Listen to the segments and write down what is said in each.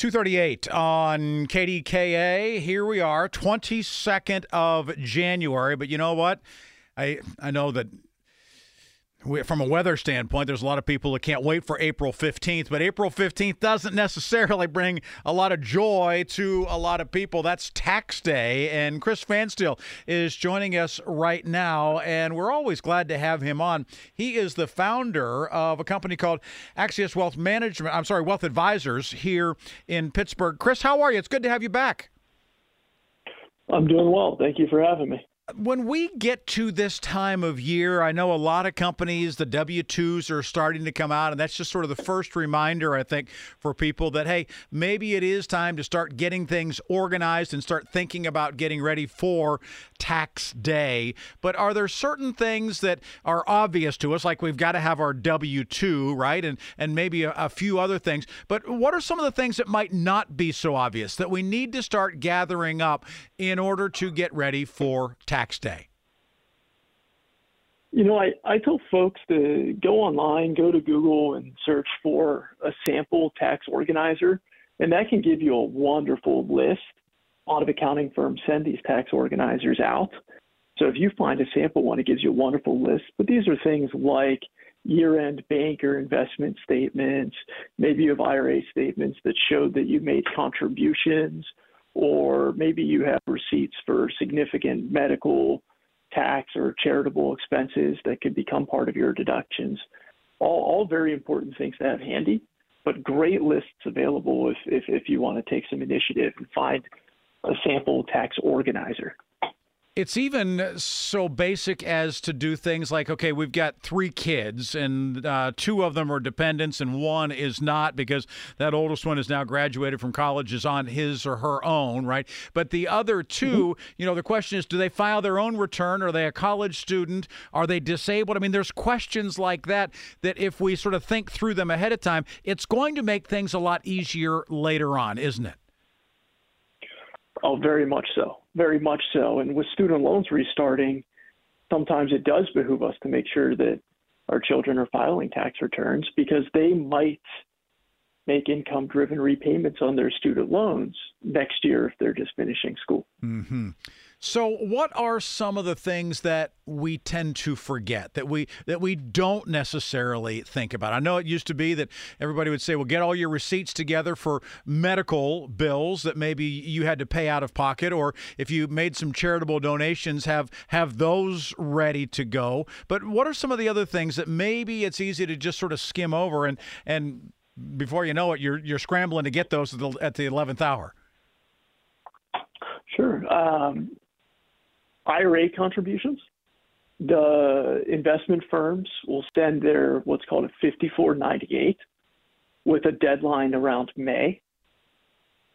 2:38 on KDKA. Here we are, 22nd of January. But you know what? I know that from a weather standpoint, there's a lot of people that can't wait for April 15th. But April 15th doesn't necessarily bring a lot of joy to a lot of people. That's tax day. And Chris Pfanstiel is joining us right now, and we're always glad to have him on. He is the founder of a company called Axios Wealth Advisors here in Pittsburgh. Chris, how are you? It's good to have you back. I'm doing well. Thank you for having me. When we get to this time of year, I know a lot of companies, the W-2s are starting to come out, and that's just sort of the first reminder, I think, for people that, hey, maybe it is time to start getting things organized and start thinking about getting ready for tax day. But are there certain things that are obvious to us, like we've got to have our W-2, right, and maybe a few other things, but what are some of the things that might not be so obvious that we need to start gathering up in order to get ready for tax day? You know, I tell folks to go online, go to Google and search for a sample tax organizer, and that can give you a wonderful list. A lot of accounting firms send these tax organizers out. So if you find a sample one, it gives you a wonderful list. But these are things like year-end bank or investment statements. Maybe you have IRA statements that show that you made contributions, or maybe you have receipts for significant medical, tax, or charitable expenses that could become part of your deductions. All very important things to have handy, but great lists available if you want to take some initiative and find a sample tax organizer. It's even so basic as to do things like, okay, we've got three kids, and two of them are dependents and one is not, because that oldest one has now graduated from college, is on his or her own, right? But the other two, you know, the question is, do they file their own return? Are they a college student? Are they disabled? I mean, there's questions like that if we sort of think through them ahead of time, it's going to make things a lot easier later on, isn't it? Oh, very much so. Very much so. And with student loans restarting, sometimes it does behoove us to make sure that our children are filing tax returns, because they might make income-driven repayments on their student loans next year if they're just finishing school. Mm-hmm. So what are some of the things that we tend to forget, that we don't necessarily think about? I know it used to be that everybody would say, well, get all your receipts together for medical bills that maybe you had to pay out of pocket, or if you made some charitable donations, have those ready to go. But what are some of the other things that maybe it's easy to just sort of skim over, and before you know it, you're scrambling to get those at the 11th hour? Sure. IRA contributions. The investment firms will send their what's called a 5498 with a deadline around May,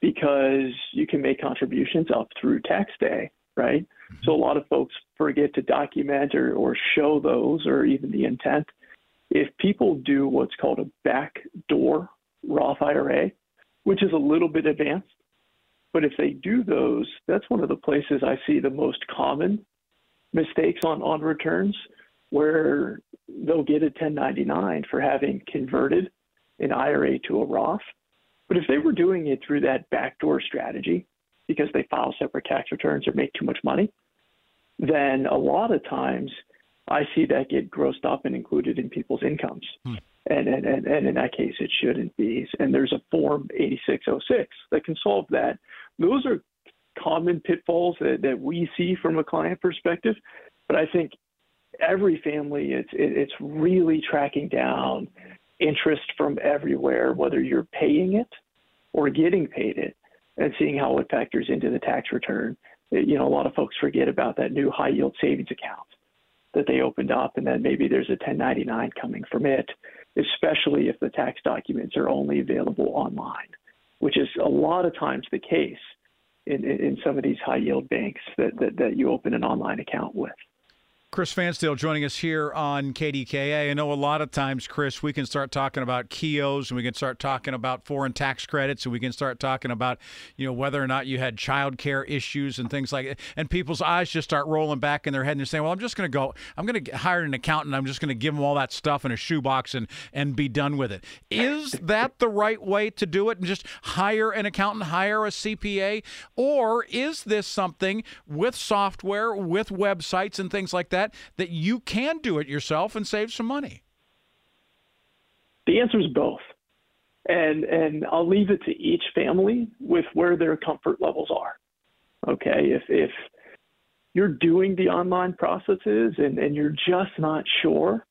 because you can make contributions up through tax day, right? So a lot of folks forget to document or show those, or even the intent. If people do what's called a backdoor Roth IRA, which is a little bit advanced, but if they do those, that's one of the places I see the most common mistakes on returns, where they'll get a 1099 for having converted an IRA to a Roth. But if they were doing it through that backdoor strategy because they file separate tax returns or make too much money, then a lot of times I see that get grossed up and included in people's incomes. And in that case, it shouldn't be. And there's a form Form 8606 that can solve that. Those are common pitfalls that we see from a client perspective, but I think every family, it's really tracking down interest from everywhere, whether you're paying it or getting paid it, and seeing how it factors into the tax return. You know, a lot of folks forget about that new high yield savings account that they opened up, and then maybe there's a 1099 coming from it, especially if the tax documents are only available online, which is a lot of times the case in some of these high yield banks that you open an online account with. Chris Pfanstiel joining us here on KDKA. I know a lot of times, Chris, we can start talking about KEOs, and we can start talking about foreign tax credits, and we can start talking about, you know, whether or not you had childcare issues and things like that. And people's eyes just start rolling back in their head, and they're saying, well, I'm going to hire an accountant. I'm just going to give them all that stuff in a shoebox and be done with it. Is that the right way to do it? And just hire an accountant, hire a CPA? Or is this something with software, with websites and things like that, that you can do it yourself and save some money? The answer is both. And I'll leave it to each family with where their comfort levels are. Okay, if you're doing the online processes and you're just not sure,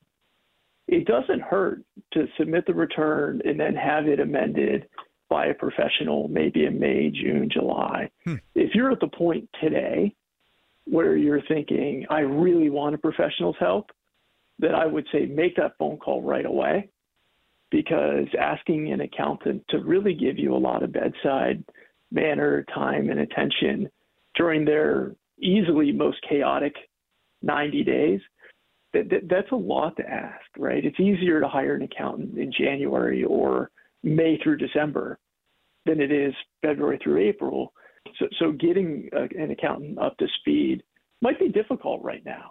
it doesn't hurt to submit the return and then have it amended by a professional, maybe in May, June, July. If you're at the point today where you're thinking, I really want a professional's help, then I would say make that phone call right away, because asking an accountant to really give you a lot of bedside manner, time, and attention during their easily most chaotic 90 days, that's a lot to ask, right? It's easier to hire an accountant in January or May through December than it is February through April. So getting an accountant up to speed might be difficult right now.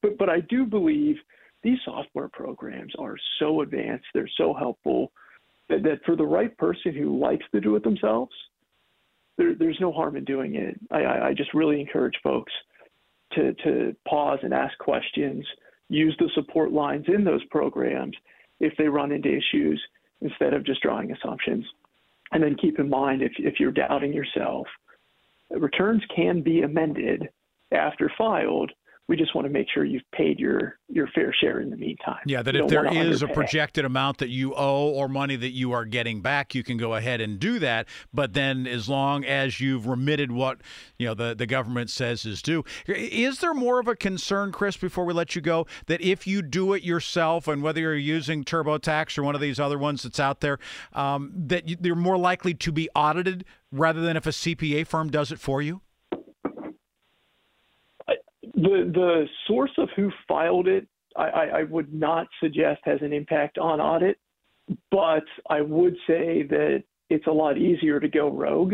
But I do believe these software programs are so advanced, they're so helpful, that for the right person who likes to do it themselves, there's no harm in doing it. I just really encourage folks to pause and ask questions, use the support lines in those programs if they run into issues, instead of just drawing assumptions. And then keep in mind, if you're doubting yourself, returns can be amended after filed. We just want to make sure you've paid your fair share in the meantime. Yeah, that if there is a projected amount that you owe or money that you are getting back, you can go ahead and do that. But then as long as you've remitted what, you know, the government says is due. Is there more of a concern, Chris, before we let you go, that if you do it yourself, and whether you're using TurboTax or one of these other ones that's out there, that you're more likely to be audited rather than if a CPA firm does it for you? The source of who filed it, I would not suggest has an impact on audit, but I would say that it's a lot easier to go rogue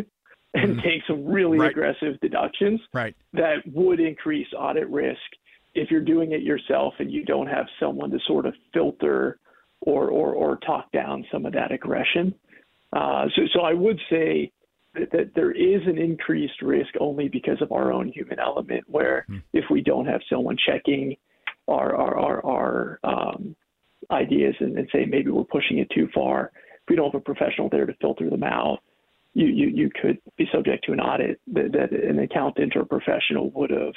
and take some really aggressive deductions that would increase audit risk if you're doing it yourself and you don't have someone to sort of filter or talk down some of that aggression. So I would say that there is an increased risk only because of our own human element, where if we don't have someone checking our ideas and say maybe we're pushing it too far, if we don't have a professional there to filter them out, you could be subject to an audit that an accountant or professional would have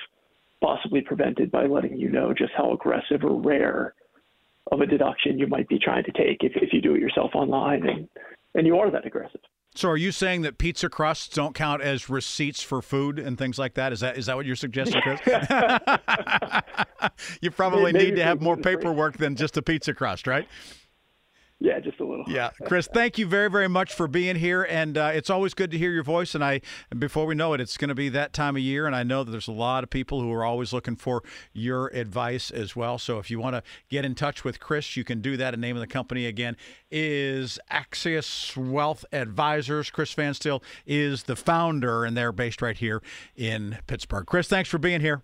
possibly prevented by letting you know just how aggressive or rare of a deduction you might be trying to take if you do it yourself online and you are that aggressive. So are you saying that pizza crusts don't count as receipts for food and things like that? Is that what you're suggesting, Chris? You probably need to have more paperwork than just a pizza crust, right? Yeah, just a little. Yeah. Chris, thank you very, very much for being here. And it's always good to hear your voice. And before we know it, it's going to be that time of year. And I know that there's a lot of people who are always looking for your advice as well. So if you want to get in touch with Chris, you can do that. The name of the company, again, is Axios Wealth Advisors. Chris Pfanstiel is the founder, and they're based right here in Pittsburgh. Chris, thanks for being here.